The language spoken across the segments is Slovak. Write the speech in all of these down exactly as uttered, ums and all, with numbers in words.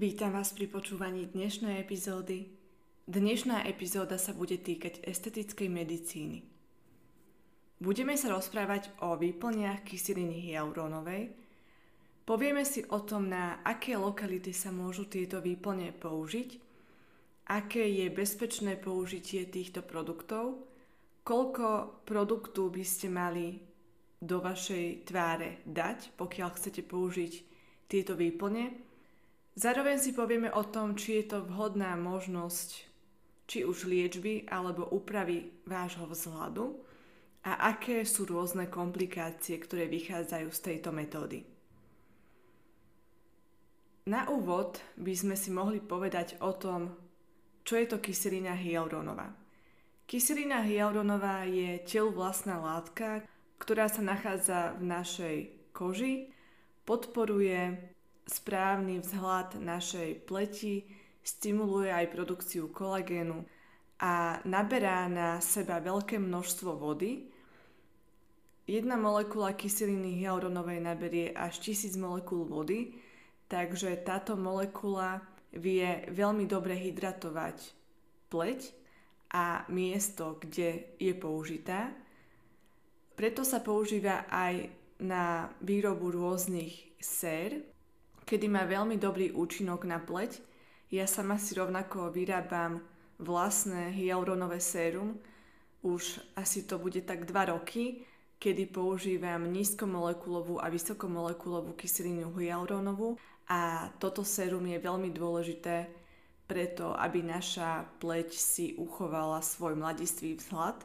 Vítam vás pri počúvaní dnešnej epizódy. Dnešná epizóda sa bude týkať estetickej medicíny. Budeme sa rozprávať o výplniach kyseliny hyalurónovej. Povieme si o tom, na aké lokality sa môžu tieto výplne použiť, aké je bezpečné použitie týchto produktov, koľko produktu by ste mali do vašej tváre dať, pokiaľ chcete použiť tieto výplne. Zároveň si povieme o tom, či je to vhodná možnosť či už liečby alebo úpravy vášho vzhľadu a aké sú rôzne komplikácie, ktoré vychádzajú z tejto metódy. Na úvod by sme si mohli povedať o tom, čo je to kyselina hyalurónová. Kyselina hyalurónová je telu vlastná látka, ktorá sa nachádza v našej koži, podporuje správny vzhľad našej pleti, stimuluje aj produkciu kolagénu a naberá na seba veľké množstvo vody. Jedna molekula kyseliny hyalurónovej naberie až tisíc molekúl vody, takže táto molekula vie veľmi dobre hydratovať pleť a miesto, kde je použitá. Preto sa používa aj na výrobu rôznych sér, kedy má veľmi dobrý účinok na pleť. Ja sama si rovnako vyrábam vlastné hyalurónové sérum. Už asi to bude tak dva roky, kedy používam nízkomolekulovú a vysokomolekulovú kyselinu hyalurónovú a toto sérum je veľmi dôležité preto, aby naša pleť si uchovala svoj mladistvý vzhľad.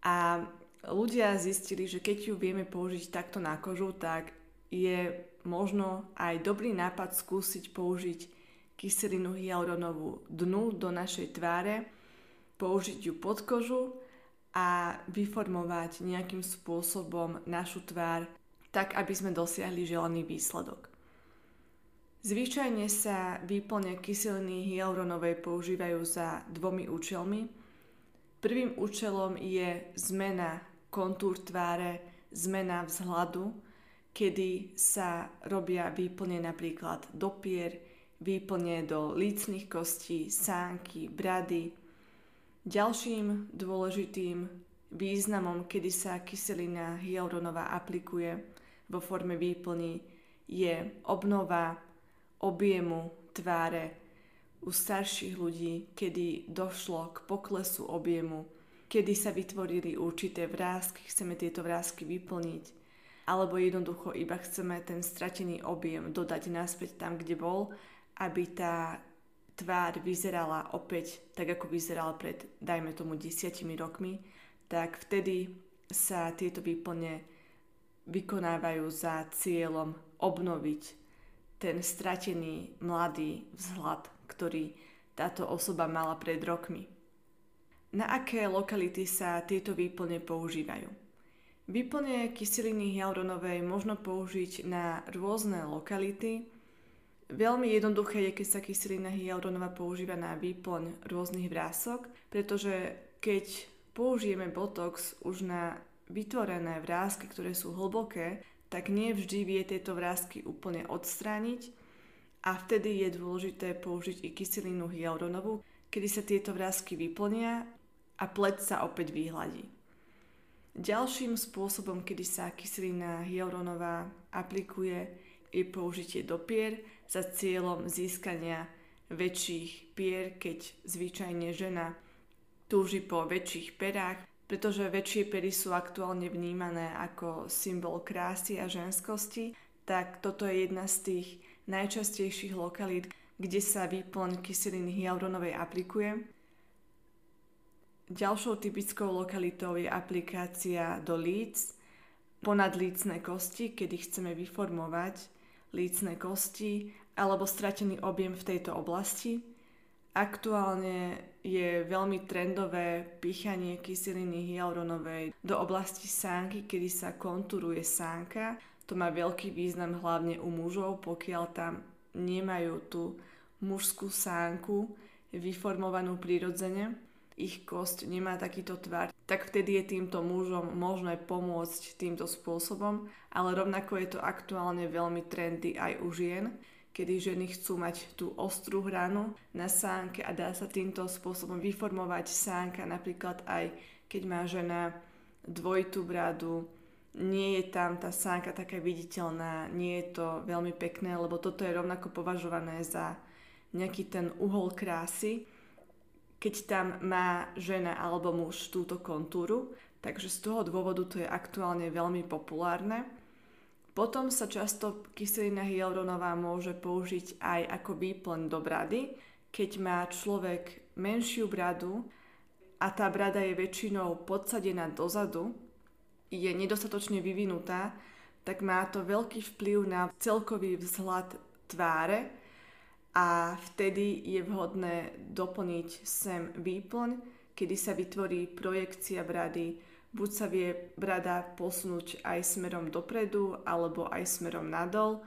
A ľudia zistili, že keď ju vieme použiť takto na kožu, tak je možno aj dobrý nápad skúsiť použiť kyselinu hyalurónovú dnu do našej tváre, použiť ju pod kožu a vyformovať nejakým spôsobom našu tvár tak, aby sme dosiahli želaný výsledok. Zvyčajne sa výplne kyseliny hyalurónovej používajú za dvomi účelmi. Prvým účelom je zmena kontúr tváre, zmena vzhľadu, kedy sa robia výplne napríklad do pier, výplne do lícnych kostí, sánky, brady. Ďalším dôležitým významom, kedy sa kyselina hyalurónová aplikuje vo forme výplni, je obnova objemu tváre u starších ľudí, kedy došlo k poklesu objemu, kedy sa vytvorili určité vrásky, chceme tieto vrásky vyplniť, alebo jednoducho iba chceme ten stratený objem dodať naspäť tam, kde bol, aby tá tvár vyzerala opäť tak, ako vyzerala pred, dajme tomu, desiatimi rokmi, tak vtedy sa tieto výplne vykonávajú za cieľom obnoviť ten stratený mladý vzhľad, ktorý táto osoba mala pred rokmi. Na aké lokality sa tieto výplne používajú? Výplne kyseliny hyalurónovej možno použiť na rôzne lokality. Veľmi jednoduché je, keď sa kyselina hyalurónová používa na výplň rôznych vrások, pretože keď použijeme botox už na vytvorené vrásky, ktoré sú hlboké, tak nie vždy vie tieto vrásky úplne odstrániť a vtedy je dôležité použiť i kyselinu hyalurónovú, kedy sa tieto vrásky vyplnia a pleť sa opäť vyhladí. Ďalším spôsobom, kedy sa kyselina hyalurónová aplikuje, je použitie do pier za cieľom získania väčších pier, keď zvyčajne žena túži po väčších perách, pretože väčšie pery sú aktuálne vnímané ako symbol krásy a ženskosti, tak toto je jedna z tých najčastejších lokalít, kde sa výplň kyseliny hyalurónovej aplikuje. Ďalšou typickou lokalitou je aplikácia do líc ponad lícne kosti, kedy chceme vyformovať lícne kosti alebo stratený objem v tejto oblasti. Aktuálne je veľmi trendové píchanie kyseliny hyalurónovej do oblasti sánky, kedy sa konturuje sánka. To má veľký význam hlavne u mužov, pokiaľ tam nemajú tú mužskú sánku vyformovanú prirodzene. Ich kosť nemá takýto tvar, tak vtedy je týmto mužom možné pomôcť týmto spôsobom, ale rovnako je to aktuálne veľmi trendy aj u žien, kedy ženy chcú mať tú ostrú hranu na sánke a dá sa týmto spôsobom vyformovať sánka, napríklad aj keď má žena dvojitú bradu, nie je tam tá sánka taká viditeľná, nie je to veľmi pekné, lebo toto je rovnako považované za nejaký ten uhol krásy, keď tam má žena alebo muž túto kontúru. Takže z toho dôvodu to je aktuálne veľmi populárne. Potom sa často kyselina hyalurónová môže použiť aj ako výplň do brady, keď má človek menšiu bradu a tá brada je väčšinou podsadená dozadu, je nedostatočne vyvinutá, tak má to veľký vplyv na celkový vzhľad tváre a vtedy je vhodné doplniť sem výplň, kedy sa vytvorí projekcia brady, buď sa vie brada posunúť aj smerom dopredu alebo aj smerom nadol,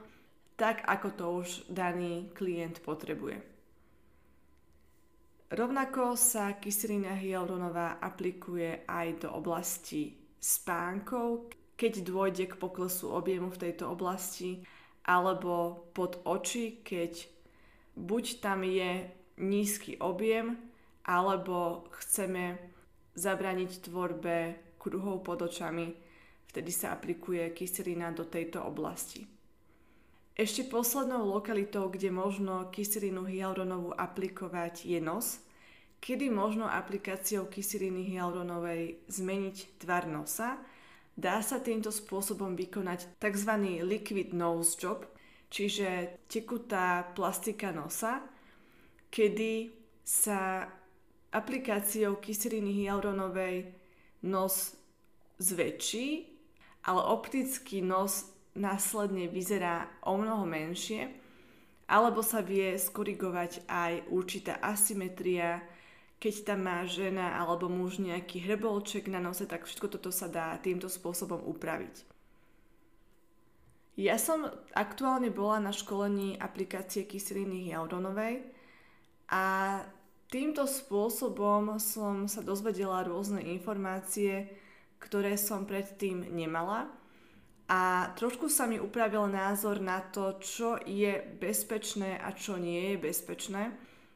tak ako to už daný klient potrebuje. Rovnako sa kyselina hyalurónová aplikuje aj do oblasti spánkov, keď dôjde k poklesu objemu v tejto oblasti, alebo pod oči, keď buď tam je nízky objem, alebo chceme zabrániť tvorbe kruhov pod očami, vtedy sa aplikuje kyselina do tejto oblasti. Ešte poslednou lokalitou, kde možno kyselinu hyalurónovú aplikovať, je nos, kedy možno aplikáciou kyseliny hyalurónovej zmeniť tvar nosa. Dá sa týmto spôsobom vykonať tzv. Liquid nose job, čiže tekutá plastika nosa, kedy sa aplikáciou kyseliny hyalurónovej nos zväčší, ale opticky nos následne vyzerá omnoho menšie, alebo sa vie skorigovať aj určitá asymetria. Keď tam má žena alebo muž nejaký hrbolček na nose, tak všetko toto sa dá týmto spôsobom upraviť. Ja som aktuálne bola na školení aplikácie kyseliny hyalurónovej a týmto spôsobom som sa dozvedela rôzne informácie, ktoré som predtým nemala a trošku sa mi upravil názor na to, čo je bezpečné a čo nie je bezpečné.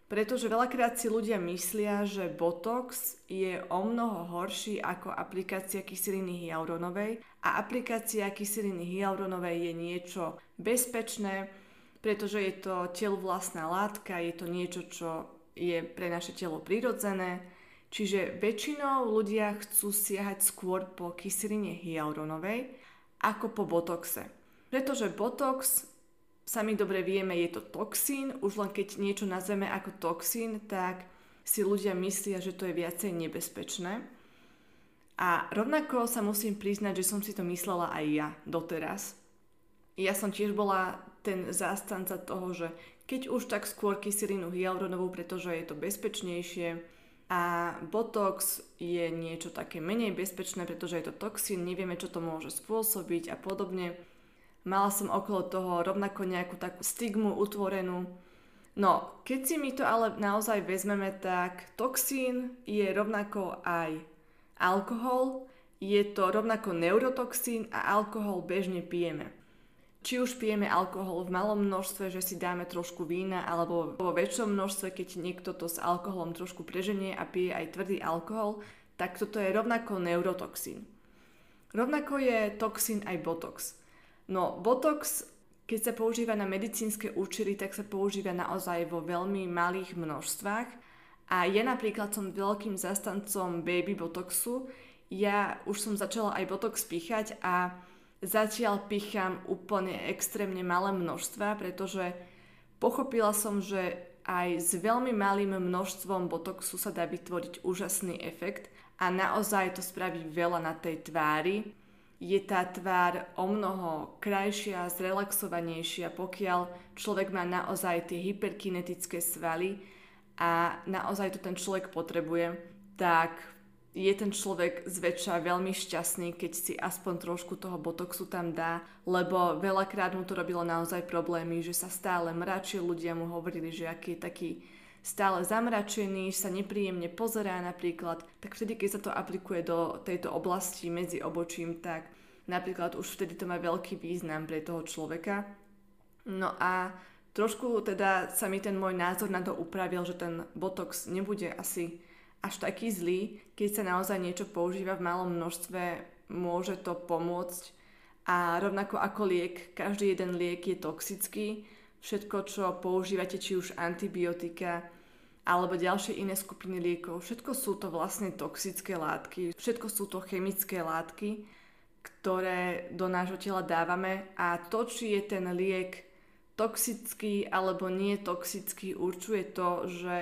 Pretože veľakrát si ľudia myslia, že Botox je omnoho horší ako aplikácia kyseliny hyalurónovej a aplikácia kyseliny hyalurónovej je niečo bezpečné, pretože je to telu vlastná látka, je to niečo, čo je pre naše telo prirodzené. Čiže väčšinou ľudia chcú siahať skôr po kyseline hyalurónovej ako po Botoxe. Pretože Botox, sami dobre vieme, je to toxín, už len keď niečo nazveme ako toxín, tak si ľudia myslia, že to je viacej nebezpečné. A rovnako sa musím priznať, že som si to myslela aj ja doteraz. Ja som tiež bola ten zástanca toho, že keď už, tak skôr kyselinu hyalurónovú, pretože je to bezpečnejšie a Botox je niečo také menej bezpečné, pretože je to toxín, nevieme, čo to môže spôsobiť a podobne. Mala som okolo toho rovnako nejakú takú stigmu utvorenú. No, keď si my to ale naozaj vezmeme, tak toxín je rovnako aj alkohol, je to rovnako neurotoxín a alkohol bežne pijeme. Či už pijeme alkohol v malom množstve, že si dáme trošku vína, alebo vo väčšom množstve, keď niekto to s alkoholom trošku preženie a pije aj tvrdý alkohol, tak toto je rovnako neurotoxín. Rovnako je toxín aj Botox. No, Botox, keď sa používa na medicínske účely, tak sa používa naozaj vo veľmi malých množstvách. A ja napríklad som veľkým zastancom baby Botoxu. Ja už som začala aj Botox píchať a zatiaľ pícham úplne extrémne malé množstva, pretože pochopila som, že aj s veľmi malým množstvom Botoxu sa dá vytvoriť úžasný efekt a naozaj to spraví veľa na tej tvári. je tá tvár omnoho krajšia, zrelaxovanejšia, pokiaľ človek má naozaj tie hyperkinetické svaly a naozaj to ten človek potrebuje, tak je ten človek zväčša veľmi šťastný, keď si aspoň trošku toho botoxu tam dá, lebo veľakrát mu to robilo naozaj problémy, že sa stále mračil, ľudia mu hovorili, že aký je taký stále zamračený, sa nepríjemne pozerá napríklad, tak vtedy, keď sa to aplikuje do tejto oblasti medzi obočím, tak napríklad už vtedy to má veľký význam pre toho človeka. No a trošku teda sa mi ten môj názor na to upravil, že ten botox nebude asi až taký zlý, keď sa naozaj niečo používa v malom množstve, môže to pomôcť. A rovnako ako liek, každý jeden liek je toxický. Všetko, čo používate, či už antibiotika alebo ďalšie iné skupiny liekov, všetko sú to vlastne toxické látky, všetko sú to chemické látky, ktoré do nášho tela dávame, a to, či je ten liek toxický alebo nie toxický, určuje to, že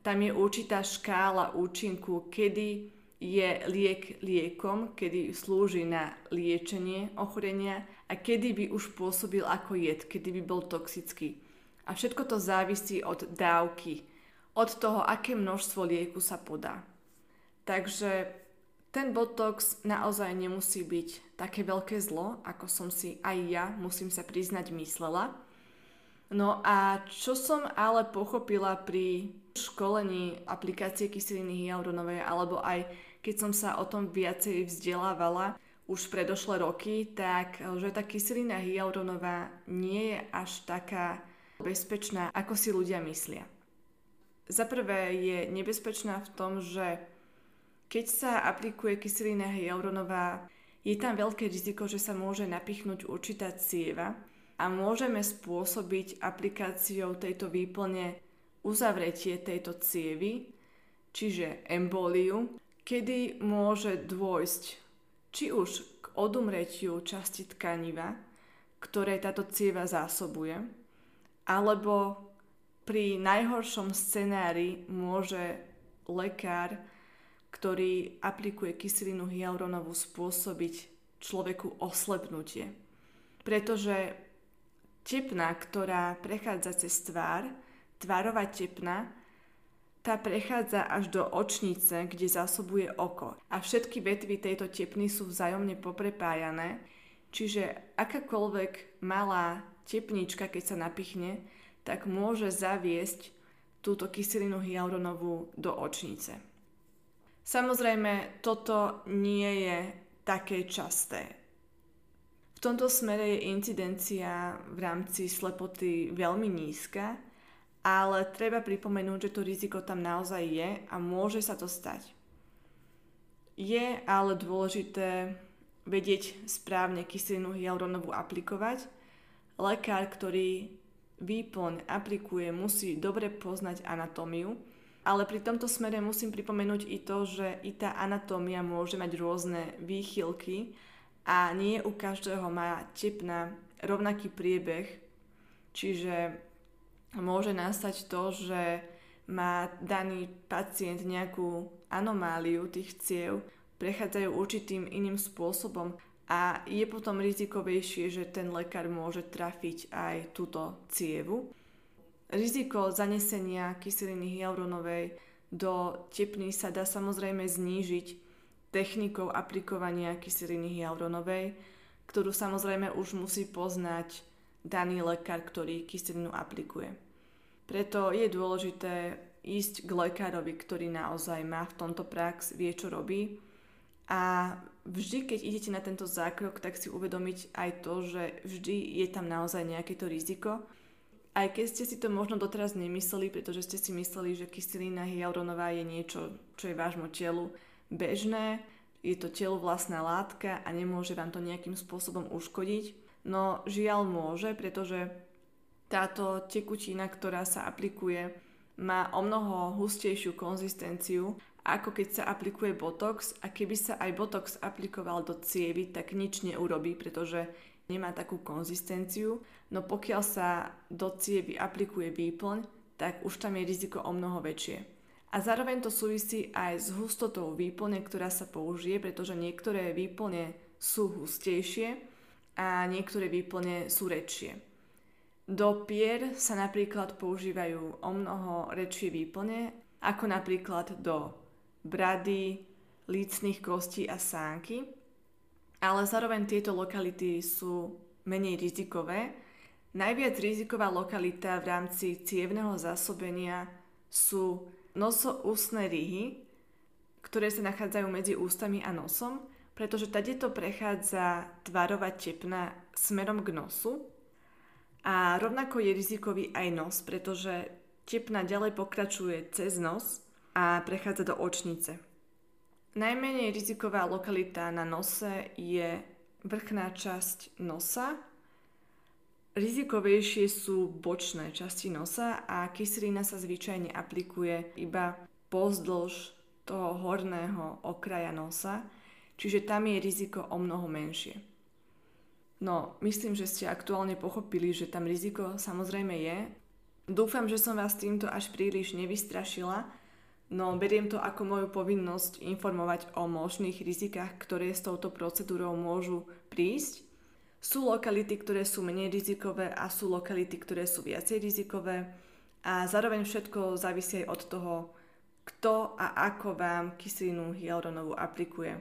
tam je určitá škála účinku, kedy je liek liekom, kedy slúži na liečenie ochorenia a kedy by už pôsobil ako jed, kedy by bol toxický. A všetko to závisí od dávky, od toho, aké množstvo lieku sa podá. Takže ten botox naozaj nemusí byť také veľké zlo, ako som si aj ja, musím sa priznať, myslela. No a čo som ale pochopila pri školení aplikácie kyseliny hyalurónovej, alebo aj keď som sa o tom viacej vzdelávala už predošlé roky, tak že tá kyselina hyalurónová nie je až taká bezpečná, ako si ľudia myslia. Za prvé je nebezpečná v tom, že keď sa aplikuje kyselina hyalurónová, je tam veľké riziko, že sa môže napichnúť určitá cieva a môžeme spôsobiť aplikáciou tejto výplne uzavretie tejto cievy, čiže embóliu, kedy môže dôjsť či už k odumretiu časti tkaniva, ktoré táto cieva zásobuje, alebo pri najhoršom scenári môže lekár, ktorý aplikuje kyselinu hyalurónovú, spôsobiť človeku oslepnutie. Pretože tepna, ktorá prechádza cez tvár, tvárová tepna, tá prechádza až do očnice, kde zásobuje oko. A všetky vetvy tejto tepny sú vzájomne poprepájané, čiže akákoľvek malá tepnička, keď sa napichne, tak môže zaviesť túto kyselinu hyalurónovú do očnice. Samozrejme, toto nie je také časté. V tomto smere je incidencia v rámci slepoty veľmi nízka, ale treba pripomenúť, že to riziko tam naozaj je a môže sa to stať. Je ale dôležité vedieť správne kyselinu hyalurónovú aplikovať. Lekár, ktorý výplň aplikuje, musí dobre poznať anatómiu, ale pri tomto smere musím pripomenúť i to, že i tá anatómia môže mať rôzne výchylky a nie u každého má tepna rovnaký priebeh, čiže môže nastať to, že má daný pacient nejakú anomáliu tých ciev, prechádzajú určitým iným spôsobom a je potom rizikovejšie, že ten lekár môže trafiť aj túto cievu. Riziko zanesenia kyseliny hyalurónovej do tepny sa dá samozrejme znížiť technikou aplikovania kyseliny hyalurónovej, ktorú samozrejme už musí poznať daný lekár, ktorý kyselinu aplikuje. Preto je dôležité ísť k lekárovi, ktorý naozaj má v tomto prax, vie, čo robí. A vždy, keď idete na tento zákrok, tak si uvedomiť aj to, že vždy je tam naozaj nejaké to riziko. Aj keď ste si to možno doteraz nemysleli, pretože ste si mysleli, že kyselina hyalurónová je niečo, čo je vášmu telu bežné, je to telu vlastná látka a nemôže vám to nejakým spôsobom uškodiť. No žiaľ môže, pretože táto tekutina, ktorá sa aplikuje, má omnoho hustejšiu konzistenciu, ako keď sa aplikuje botox, a keby sa aj botox aplikoval do cievy, tak nič neurobí, pretože nemá takú konzistenciu. No pokiaľ sa do cievy aplikuje výplň, tak už tam je riziko omnoho väčšie. A zároveň to súvisí aj s hustotou výplne, ktorá sa použije, pretože niektoré výplne sú hustejšie a niektoré výplne sú redšie. Do pier sa napríklad používajú omnoho redšie výplne, ako napríklad do brady, lícnych kostí a sánky, ale zároveň tieto lokality sú menej rizikové. Najviac riziková lokalita v rámci cievneho zásobenia sú noso-ústne ryhy, ktoré sa nachádzajú medzi ústami a nosom, pretože tadeto prechádza tvarová tepna smerom k nosu a rovnako je rizikový aj nos, pretože tepna ďalej pokračuje cez nos a prechádza do očnice. Najmenej riziková lokalita na nose je vrchná časť nosa. Rizikovejšie sú bočné časti nosa a kyselina sa zvyčajne aplikuje iba pozdĺž toho horného okraja nosa, čiže tam je riziko omnoho menšie. No, myslím, že ste aktuálne pochopili, že tam riziko samozrejme je. Dúfam, že som vás týmto až príliš nevystrašila, no beriem to ako moju povinnosť informovať o možných rizikách, ktoré s touto procedúrou môžu prísť. Sú lokality, ktoré sú menej rizikové a sú lokality, ktoré sú viacej rizikové a zároveň všetko závisí aj od toho, kto a ako vám kyselinu hyalurónovú aplikuje.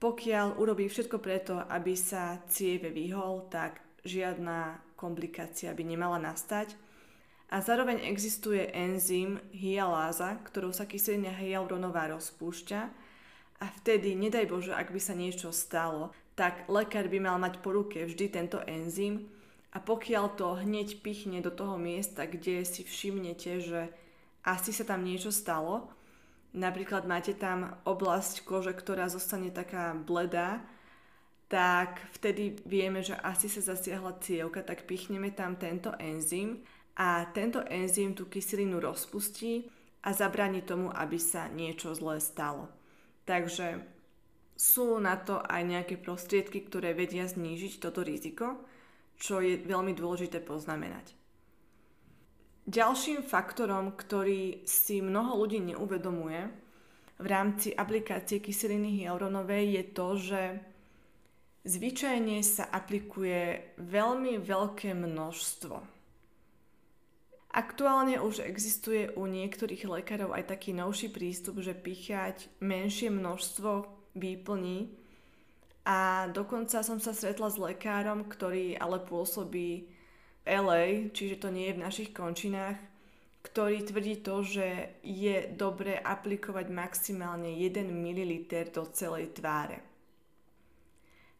Pokiaľ urobí všetko preto, aby sa cieve vyhol, tak žiadna komplikácia by nemala nastať a zároveň existuje enzym hyaláza, ktorou sa kyselina hyalurónová rozpúšťa a vtedy, nedaj Bože, ak by sa niečo stalo, tak lekár by mal mať po ruke vždy tento enzym a pokiaľ to hneď pichne do toho miesta, kde si všimnete, že asi sa tam niečo stalo, napríklad máte tam oblasť kože, ktorá zostane taká bledá, tak vtedy vieme, že asi sa zasiahla cievka, tak pichneme tam tento enzym a tento enzym tú kyselinu rozpustí a zabráni tomu, aby sa niečo zlé stalo. Takže sú na to aj nejaké prostriedky, ktoré vedia znížiť toto riziko, čo je veľmi dôležité poznamenať. Ďalším faktorom, ktorý si mnoho ľudí neuvedomuje v rámci aplikácie kyseliny hyalurónovej je to, že zvyčajne sa aplikuje veľmi veľké množstvo. Aktuálne už existuje u niektorých lekárov aj taký novší prístup, že píchať menšie množstvo výplní a dokonca som sa stretla s lekárom, ktorý ale pôsobí v el ej, čiže to nie je v našich končinách, ktorý tvrdí to, že je dobre aplikovať maximálne jeden mililiter do celej tváre.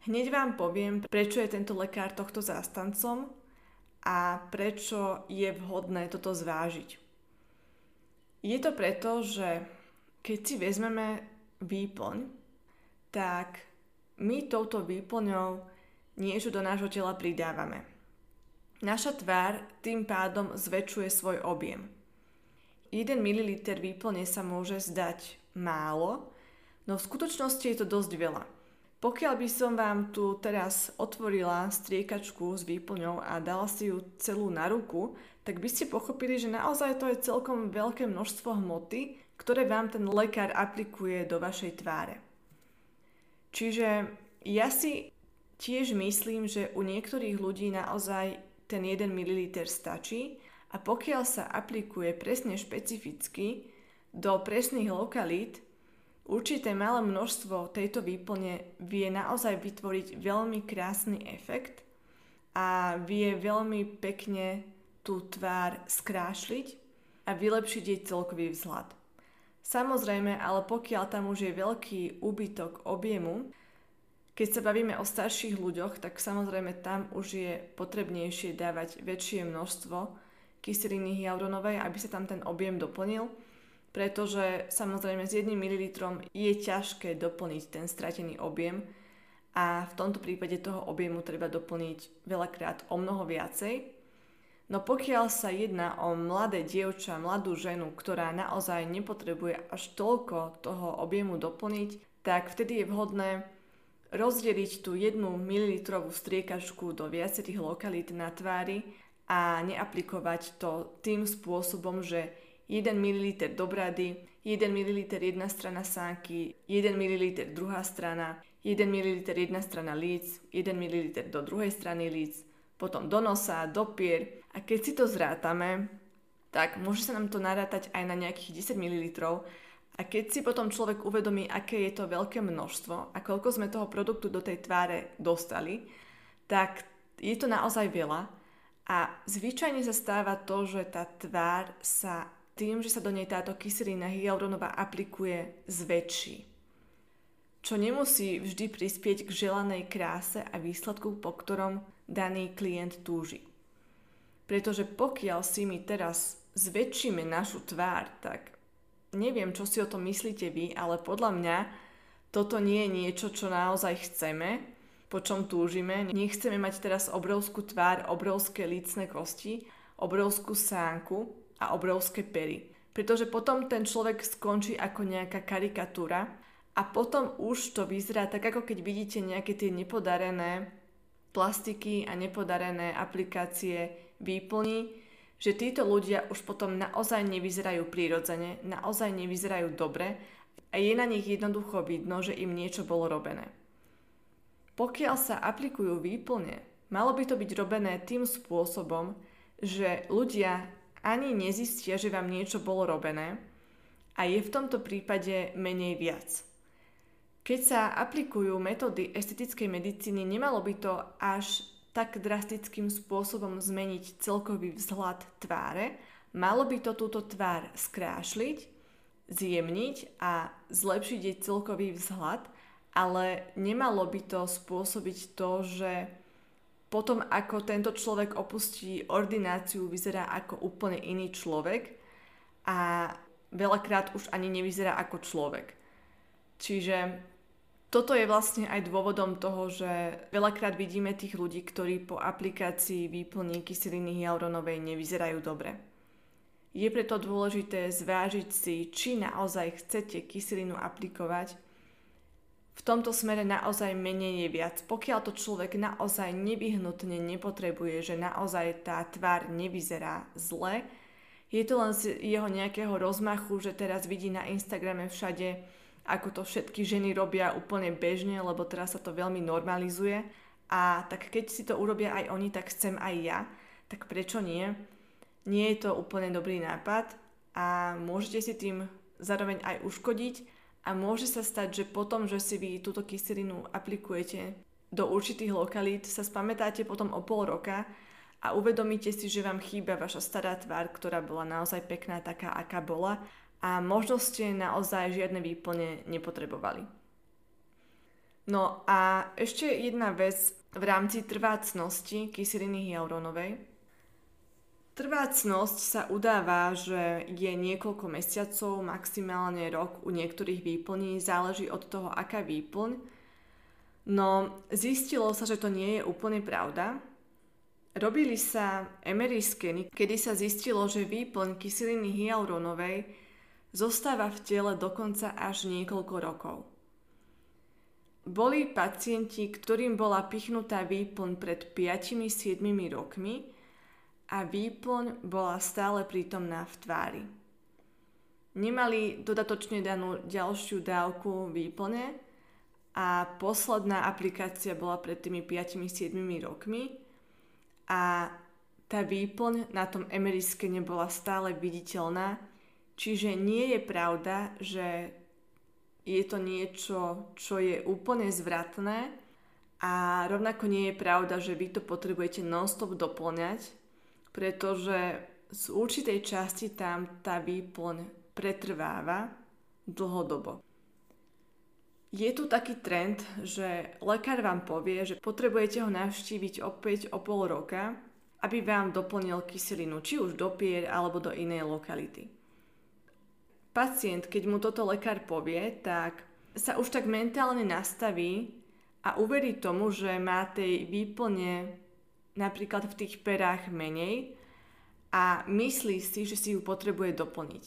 Hneď vám poviem, prečo je tento lekár tohto zástancom a prečo je vhodné toto zvážiť. Je to preto, že keď si vezmeme výplň, tak my touto výplňou niečo do nášho tela pridávame. Naša tvár tým pádom zväčšuje svoj objem. jeden mililiter výplne sa môže zdať málo, no v skutočnosti je to dosť veľa. Pokiaľ by som vám tu teraz otvorila striekačku s výplňou a dala si ju celú na ruku, tak by ste pochopili, že naozaj to je celkom veľké množstvo hmoty, ktoré vám ten lekár aplikuje do vašej tváre. Čiže ja si tiež myslím, že u niektorých ľudí naozaj ten jeden mililiter stačí a pokiaľ sa aplikuje presne špecificky do presných lokalít, určité malé množstvo tejto výplne vie naozaj vytvoriť veľmi krásny efekt a vie veľmi pekne tú tvár skrášliť a vylepšiť jej celkový vzhľad. Samozrejme, ale pokiaľ tam už je veľký úbytok objemu, keď sa bavíme o starších ľuďoch, tak samozrejme tam už je potrebnejšie dávať väčšie množstvo kyseliny hyalurónovej, aby sa tam ten objem doplnil, pretože samozrejme s jedným mililitrom je ťažké doplniť ten stratený objem a v tomto prípade toho objemu treba doplniť veľakrát o mnoho viacej. No pokiaľ sa jedná o mladé dievča, mladú ženu, ktorá naozaj nepotrebuje až toľko toho objemu doplniť, tak vtedy je vhodné rozdeliť tú jednu mililitrovú striekačku do viacerých lokalít na tvári a neaplikovať to tým spôsobom, že jeden mililiter do brady, jeden mililiter jedna strana sánky, jeden mililiter druhá strana, jeden mililiter jedna strana líc, jeden mililiter do druhej strany líc, potom do nosa, do pier. A keď si to zrátame, tak môže sa nám to narátať aj na nejakých desať mililitrov. A keď si potom človek uvedomí, aké je to veľké množstvo a koľko sme toho produktu do tej tváre dostali, tak je to naozaj veľa. A zvyčajne sa stáva to, že tá tvár sa tým, že sa do nej táto kyselina hyalurónová aplikuje, zväčší. Čo nemusí vždy prispieť k želanej kráse a výsledku, po ktorom daný klient túži. Pretože pokiaľ si my teraz zväčšíme našu tvár, tak neviem, čo si o tom myslíte vy, ale podľa mňa toto nie je niečo, čo naozaj chceme, po čom túžime. Nechceme mať teraz obrovskú tvár, obrovské lícne kosti, obrovskú sánku a obrovské pery. Pretože potom ten človek skončí ako nejaká karikatúra a potom už to vyzerá tak, ako keď vidíte nejaké tie nepodarené plastiky a nepodarené aplikácie výplní, že títo ľudia už potom naozaj nevyzerajú prirodzene, naozaj nevyzerajú dobre a je na nich jednoducho vidno, že im niečo bolo robené. Pokiaľ sa aplikujú výplne, malo by to byť robené tým spôsobom, že ľudia ani nezistia, že vám niečo bolo robené a je v tomto prípade menej viac. Keď sa aplikujú metódy estetickej medicíny, nemalo by to až tak drastickým spôsobom zmeniť celkový vzhľad tváre, malo by to túto tvár skrášliť, zjemniť a zlepšiť jej celkový vzhľad, ale nemalo by to spôsobiť to, že potom ako tento človek opustí ordináciu, vyzerá ako úplne iný človek a veľakrát už ani nevyzerá ako človek. Čiže toto je vlastne aj dôvodom toho, že veľakrát vidíme tých ľudí, ktorí po aplikácii výplní kyseliny hyalurónovej nevyzerajú dobre. Je preto dôležité zvážiť si, či naozaj chcete kyselinu aplikovať. V tomto smere naozaj menej je viac. Pokiaľ to človek naozaj nevyhnutne nepotrebuje, že naozaj tá tvár nevyzerá zle, je to len z jeho nejakého rozmachu, že teraz vidí na Instagrame všade, ako to všetky ženy robia úplne bežne, lebo teraz sa to veľmi normalizuje. A tak keď si to urobia aj oni, tak chcem aj ja. Tak prečo nie? Nie je to úplne dobrý nápad a môžete si tým zároveň aj uškodiť. A môže sa stať, že potom, že si vy túto kyselinu aplikujete do určitých lokalít, sa spamätáte potom o pol roka a uvedomíte si, že vám chýba vaša stará tvár, ktorá bola naozaj pekná, taká, aká bola a možno ste naozaj žiadne výplne nepotrebovali. No a ešte jedna vec v rámci trvácnosti kyseliny hyalurónovej. Trvácnosť sa udáva, že je niekoľko mesiacov, maximálne rok u niektorých výplní, záleží od toho, aká výplň. No zistilo sa, že to nie je úplne pravda. Robili sa em er í skeny, kedy sa zistilo, že výplň kyseliny hyalurónovej zostáva v tele dokonca až niekoľko rokov. Boli pacienti, ktorým bola pichnutá výplň pred päť až sedem rokmi, a výplň bola stále prítomná v tvári. Nemali dodatočne danú ďalšiu dávku výplne a posledná aplikácia bola pred tými päť až sedem rokmi a tá výplň na tom em er í skene bola stále viditeľná, čiže nie je pravda, že je to niečo, čo je úplne zvratné a rovnako nie je pravda, že vy to potrebujete non-stop doplňať, pretože z určitej časti tam tá výplň pretrváva dlhodobo. Je tu taký trend, že lekár vám povie, že potrebujete ho navštíviť opäť o pol roka, aby vám doplnil kyselinu, či už do pier alebo do inej lokality. Pacient, keď mu toto lekár povie, tak sa už tak mentálne nastaví a uverí tomu, že má tej výplne napríklad v tých perách menej a myslí si, že si ju potrebuje doplniť.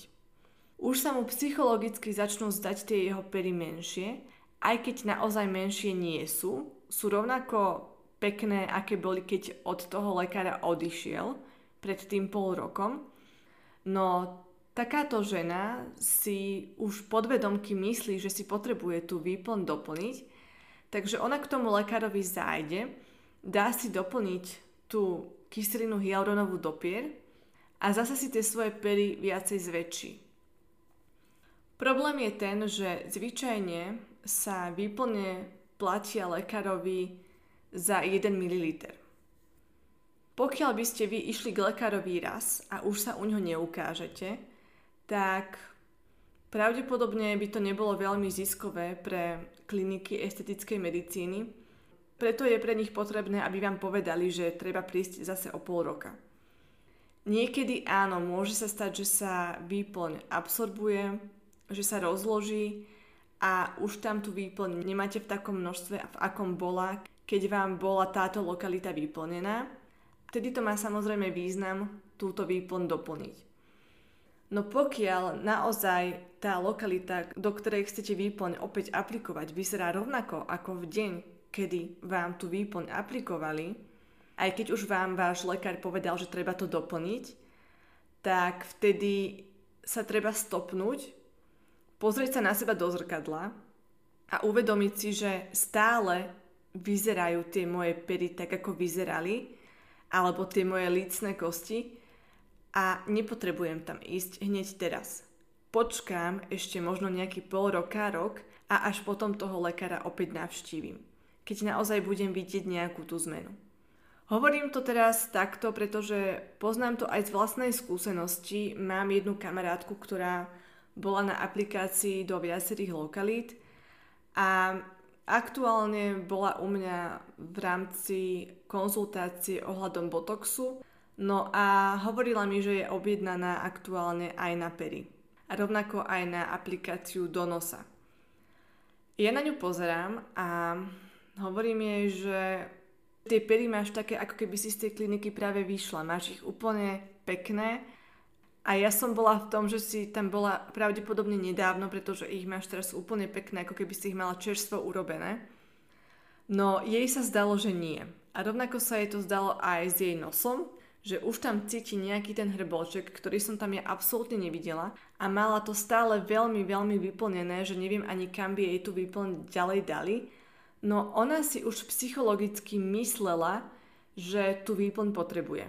Už sa mu psychologicky začnú zdať tie jeho pery menšie, aj keď naozaj menšie nie sú, sú rovnako pekné, aké boli, keď od toho lekára odišiel pred tým pol rokom, no Takáto žena si už podvedomky myslí, že si potrebuje tú výplň doplniť, takže ona k tomu lekárovi zájde, dá si doplniť tú kyselinu hyalurónovú do pier a zase si tie svoje pery viacej zväčší. Problém je ten, že zvyčajne sa výplne platia lekárovi za jeden mililiter. Pokiaľ by ste vy išli k lekárovi raz a už sa u ňoho neukážete, tak pravdepodobne by to nebolo veľmi ziskové pre kliniky estetickej medicíny, preto je pre nich potrebné, aby vám povedali, že treba prísť zase o pol roka. Niekedy áno, môže sa stať, že sa výplň absorbuje, že sa rozloží a už tam tú výplň nemáte v takom množstve, v akom bola, keď vám bola táto lokalita vyplnená. Vtedy to má samozrejme význam túto výplň doplniť. No pokiaľ naozaj tá lokalita, do ktorej chcete výplň opäť aplikovať, vyzerá rovnako ako v deň, kedy vám tú výplň aplikovali, aj keď už vám váš lekár povedal, že treba to doplniť, tak vtedy sa treba stopnúť, pozrieť sa na seba do zrkadla a uvedomiť si, že stále vyzerajú tie moje pery tak, ako vyzerali, alebo tie moje lícne kosti, a nepotrebujem tam ísť hneď teraz. Počkám ešte možno nejaký pol roka, rok a až potom toho lekára opäť navštívim, keď naozaj budem vidieť nejakú tú zmenu. Hovorím to teraz takto, pretože poznám to aj z vlastnej skúsenosti. Mám jednu kamarátku, ktorá bola na aplikácii do viacerých lokalít a aktuálne bola u mňa v rámci konzultácie ohľadom botoxu. No a hovorila mi, že je objednaná aktuálne aj na pery. A rovnako aj na aplikáciu do nosa. Ja na ňu pozerám a hovorím jej, že tie pery máš také, ako keby si z tej kliniky práve vyšla. Máš ich úplne pekné. A ja som bola v tom, že si tam bola pravdepodobne nedávno, pretože ich máš teraz úplne pekné, ako keby si ich mala čerstvo urobené. No jej sa zdalo, že nie. A rovnako sa jej to zdalo aj s jej nosom, že už tam cíti nejaký ten hrbolček, ktorý som tam ja absolútne nevidela a mala to stále veľmi, veľmi vyplnené, že neviem ani kam by jej tu vyplniť ďalej dali. No ona si už psychologicky myslela, že tu výplň potrebuje.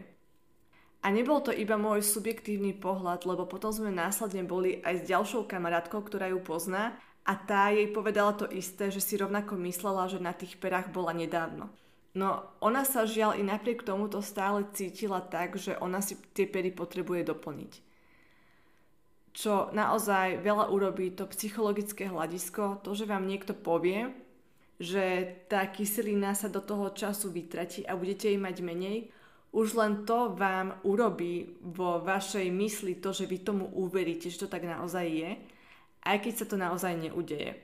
A nebol to iba môj subjektívny pohľad, lebo potom sme následne boli aj s ďalšou kamarátkou, ktorá ju pozná a tá jej povedala to isté, že si rovnako myslela, že na tých perách bola nedávno. No ona sa žiaľ i napriek tomuto stále cítila tak, že ona si tie pery potrebuje doplniť. Čo naozaj veľa urobí to psychologické hľadisko, to, že vám niekto povie, že tá kyselina sa do toho času vytratí a budete jej mať menej, už len to vám urobí vo vašej mysli to, že vy tomu uveríte, že to tak naozaj je, aj keď sa to naozaj neudeje.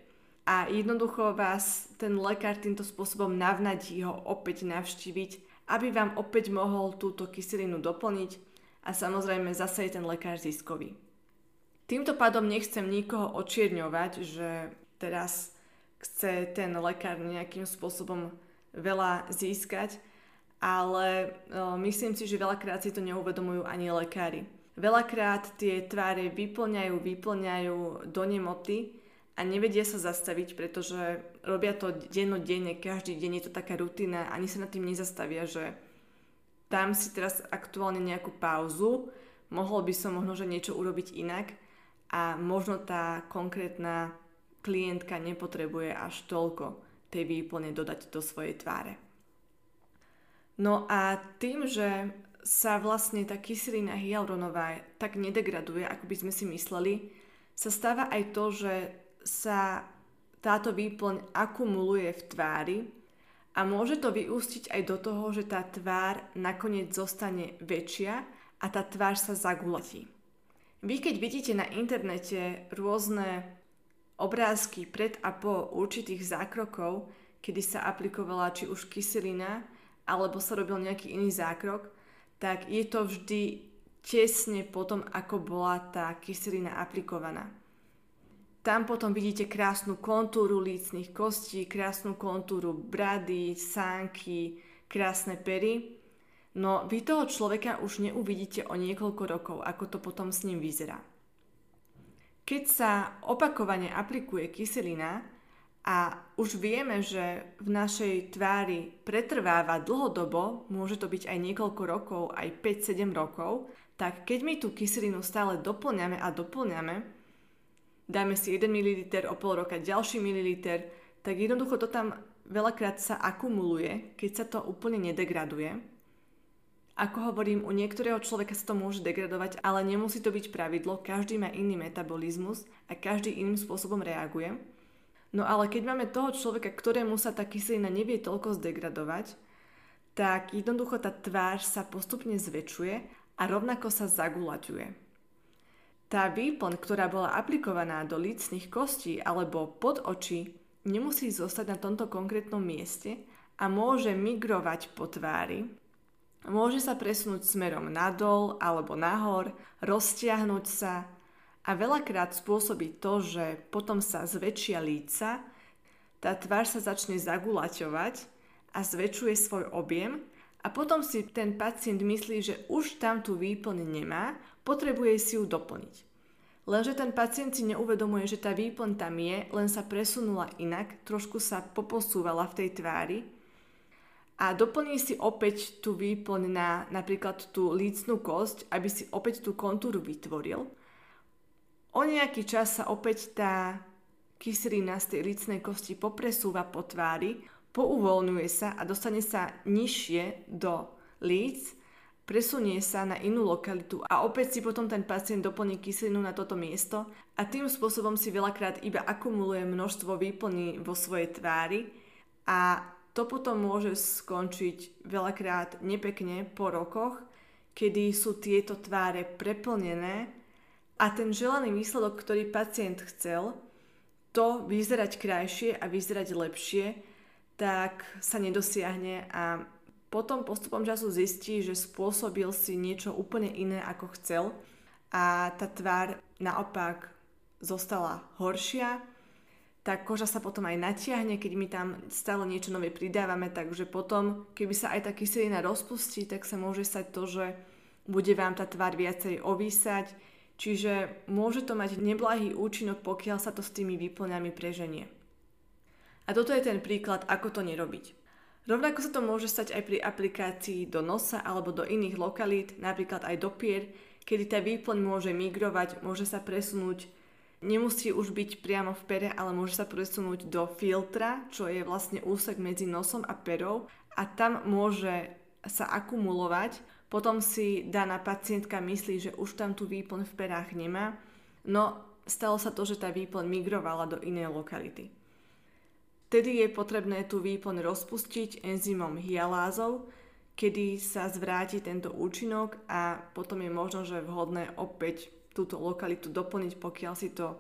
A jednoducho vás ten lekár týmto spôsobom navnadí ho opäť navštíviť, aby vám opäť mohol túto kyselinu doplniť a samozrejme zase je ten lekár ziskový. Týmto pádom nechcem nikoho očierňovať, že teraz chce ten lekár nejakým spôsobom veľa získať, ale myslím si, že veľakrát si to neuvedomujú ani lekári. Veľakrát tie tváre vyplňajú, vyplňajú do nemoty, a nevedia sa zastaviť, pretože robia to dennodenne, každý deň je to taká rutina, ani sa nad tým nezastavia, že dám si teraz aktuálne nejakú pauzu, mohol by som možno že niečo urobiť inak a možno tá konkrétna klientka nepotrebuje až toľko tej výplne dodať do svojej tváre. No a tým, že sa vlastne tá kyselina hyalurónová tak nedegraduje, ako by sme si mysleli, sa stáva aj to, že sa táto výplň akumuluje v tvári a môže to vyústiť aj do toho, že tá tvár nakoniec zostane väčšia a tá tvár sa zagulatí. Vy keď vidíte na internete rôzne obrázky pred a po určitých zákrokov, kedy sa aplikovala či už kyselina alebo sa robil nejaký iný zákrok, tak je to vždy tesne potom, ako bola tá kyselina aplikovaná. Tam potom vidíte krásnu kontúru lícnych kostí, krásnu kontúru brady, sánky, krásne pery. No vy toho človeka už neuvidíte o niekoľko rokov, ako to potom s ním vyzerá. Keď sa opakovane aplikuje kyselina a už vieme, že v našej tvári pretrváva dlhodobo, môže to byť aj niekoľko rokov, aj päť sedem rokov, tak keď my tú kyselinu stále dopĺňame a dopĺňame, dáme si jeden mililiter, o pol roka ďalší mililiter, tak jednoducho to tam veľakrát sa akumuluje, keď sa to úplne nedegraduje. Ako hovorím, u niektorého človeka sa to môže degradovať, ale nemusí to byť pravidlo, každý má iný metabolizmus a každý iným spôsobom reaguje. No ale keď máme toho človeka, ktorému sa tá kyselina nevie toľko zdegradovať, tak jednoducho tá tvár sa postupne zväčšuje a rovnako sa zagulaťuje. Tá výplň, ktorá bola aplikovaná do lícnych kostí alebo pod oči, nemusí zostať na tomto konkrétnom mieste a môže migrovať po tvári. Môže sa presunúť smerom nadol alebo nahor, roztiahnuť sa a veľakrát spôsobí to, že potom sa zväčšia líca, tá tvár sa začne zagulaťovať a zväčšuje svoj objem a potom si ten pacient myslí, že už tam tú výplň nemá, potrebuje si ju doplniť. Lenže ten pacient si neuvedomuje, že tá výplň tam je, len sa presunula inak, trošku sa poposúvala v tej tvári, a doplní si opäť tú výplň na napríklad tú lícnu kosť, aby si opäť tú kontúru vytvoril. O nejaký čas sa opäť tá kyselina z tej lícnej kosti popresúva po tvári, pouvoľňuje sa a dostane sa nižšie do líc, presunie sa na inú lokalitu a opäť si potom ten pacient doplní kyselinu na toto miesto a tým spôsobom si veľakrát iba akumuluje množstvo výplní vo svojej tvári a to potom môže skončiť veľakrát nepekne po rokoch, kedy sú tieto tváre preplnené a ten želaný výsledok, ktorý pacient chcel, to vyzerať krajšie a vyzerať lepšie, tak sa nedosiahne a potom postupom času zistí, že spôsobil si niečo úplne iné, ako chcel a tá tvár naopak zostala horšia. Tá koža sa potom aj natiahne, keď my tam stále niečo nové pridávame, takže potom, keby sa aj tá kyselina rozpustí, tak sa môže stať to, že bude vám tá tvár viacej ovísať, čiže môže to mať neblahý účinok, pokiaľ sa to s tými výplňami preženie. A toto je ten príklad, ako to nerobiť. Rovnako sa to môže stať aj pri aplikácii do nosa alebo do iných lokalít, napríklad aj do pier, kedy tá výplň môže migrovať, môže sa presunúť. Nemusí už byť priamo v pere, ale môže sa presunúť do filtra, čo je vlastne úsek medzi nosom a perou a tam môže sa akumulovať. Potom si daná pacientka myslí, že už tam tú výplň v perách nemá. No stalo sa to, že tá výplň migrovala do inej lokality. Tedy je potrebné tú výplň rozpustiť enzymom hyalázov, kedy sa zvráti tento účinok a potom je možno, že vhodné opäť túto lokalitu doplniť, pokiaľ si to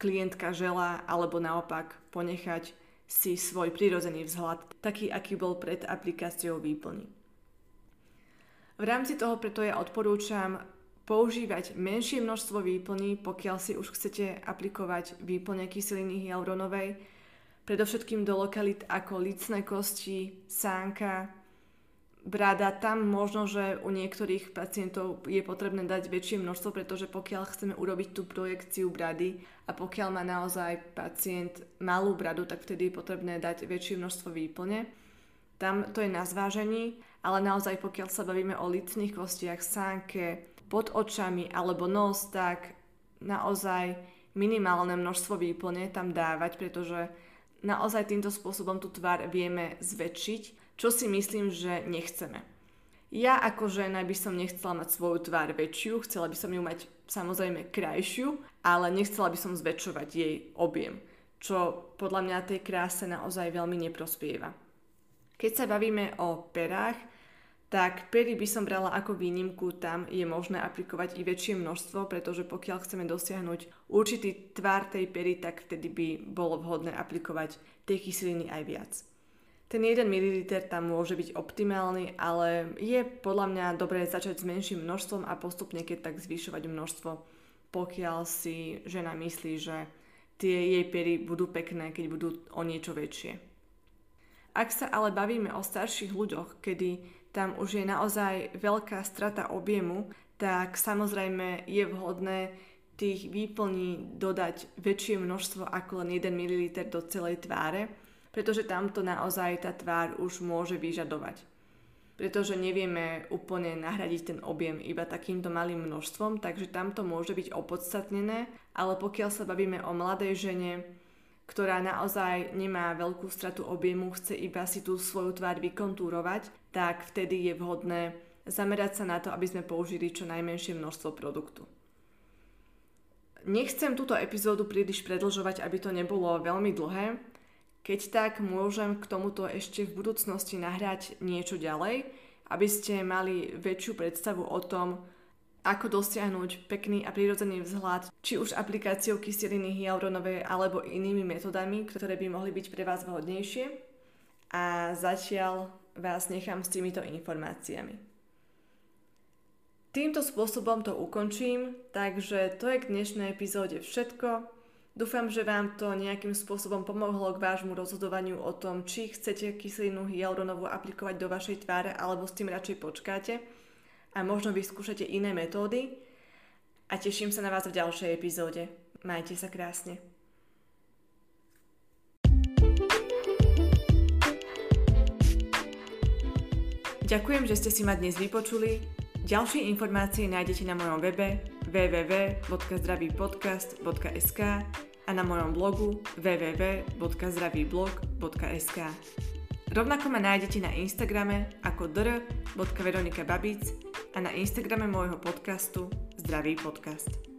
klientka želá, alebo naopak ponechať si svoj prirodzený vzhľad, taký, aký bol pred aplikáciou výplni. V rámci toho preto ja odporúčam používať menšie množstvo výplní, pokiaľ si už chcete aplikovať výplne kyseliny hyalurónovej, predovšetkým do lokalit ako lícne kosti, sánka, brada, tam možno, že u niektorých pacientov je potrebné dať väčšie množstvo, pretože pokiaľ chceme urobiť tú projekciu brady a pokiaľ má naozaj pacient malú bradu, tak vtedy je potrebné dať väčšie množstvo výplne. Tam to je na zvážení, ale naozaj pokiaľ sa bavíme o lícnych kostiach, sánke, pod očami alebo nos, tak naozaj minimálne množstvo výplne tam dávať, pretože naozaj týmto spôsobom tú tvár vieme zväčšiť, čo si myslím, že nechceme. Ja ako žena by som nechcela mať svoju tvár väčšiu, chcela by som ju mať samozrejme krajšiu, ale nechcela by som zväčšovať jej objem, čo podľa mňa tej kráse naozaj veľmi neprospieva. Keď sa bavíme o perách, tak pery by som brala ako výnimku, tam je možné aplikovať i väčšie množstvo, pretože pokiaľ chceme dosiahnuť určitý tvar tej pery, tak vtedy by bolo vhodné aplikovať tej kyseliny aj viac. Ten jeden mililiter tam môže byť optimálny, ale je podľa mňa dobré začať s menším množstvom a postupne keď tak zvyšovať množstvo, pokiaľ si žena myslí, že tie jej pery budú pekné, keď budú o niečo väčšie. Ak sa ale bavíme o starších ľuďoch, kedy tam už je naozaj veľká strata objemu, tak samozrejme je vhodné tých výplní dodať väčšie množstvo ako len jeden mililiter do celej tváre, pretože tamto naozaj tá tvár už môže vyžadovať. Pretože nevieme úplne nahradiť ten objem iba takýmto malým množstvom, takže tamto môže byť opodstatnené, ale pokiaľ sa bavíme o mladej žene, ktorá naozaj nemá veľkú stratu objemu, chce iba si tú svoju tvár vykontúrovať, tak vtedy je vhodné zamerať sa na to, aby sme použili čo najmenšie množstvo produktu. Nechcem túto epizódu príliš predĺžovať, aby to nebolo veľmi dlhé. Keď tak, môžem k tomuto ešte v budúcnosti nahrať niečo ďalej, aby ste mali väčšiu predstavu o tom, ako dosiahnuť pekný a prírodzený vzhľad, či už aplikáciou kyseliny hyalurónovej alebo inými metodami, ktoré by mohli byť pre vás vhodnejšie. A zatiaľ vás nechám s týmito informáciami. Týmto spôsobom to ukončím, takže to je k dnešnej epizóde všetko. Dúfam, že vám to nejakým spôsobom pomohlo k vášmu rozhodovaniu o tom, či chcete kyselinu hyalurónovú aplikovať do vašej tváre, alebo s tým radšej počkáte a možno vyskúšate iné metódy. A teším sa na vás v ďalšej epizóde. Majte sa krásne. Ďakujem, že ste si ma dnes vypočuli. Ďalšie informácie nájdete na mojom webe w w w bodka zdravý podcast bodka es ka a na mojom blogu w w w bodka zdravý blog bodka es ka. Rovnako ma nájdete na Instagrame ako dr bodka veronikababic a na Instagrame môjho podcastu Zdravý podcast.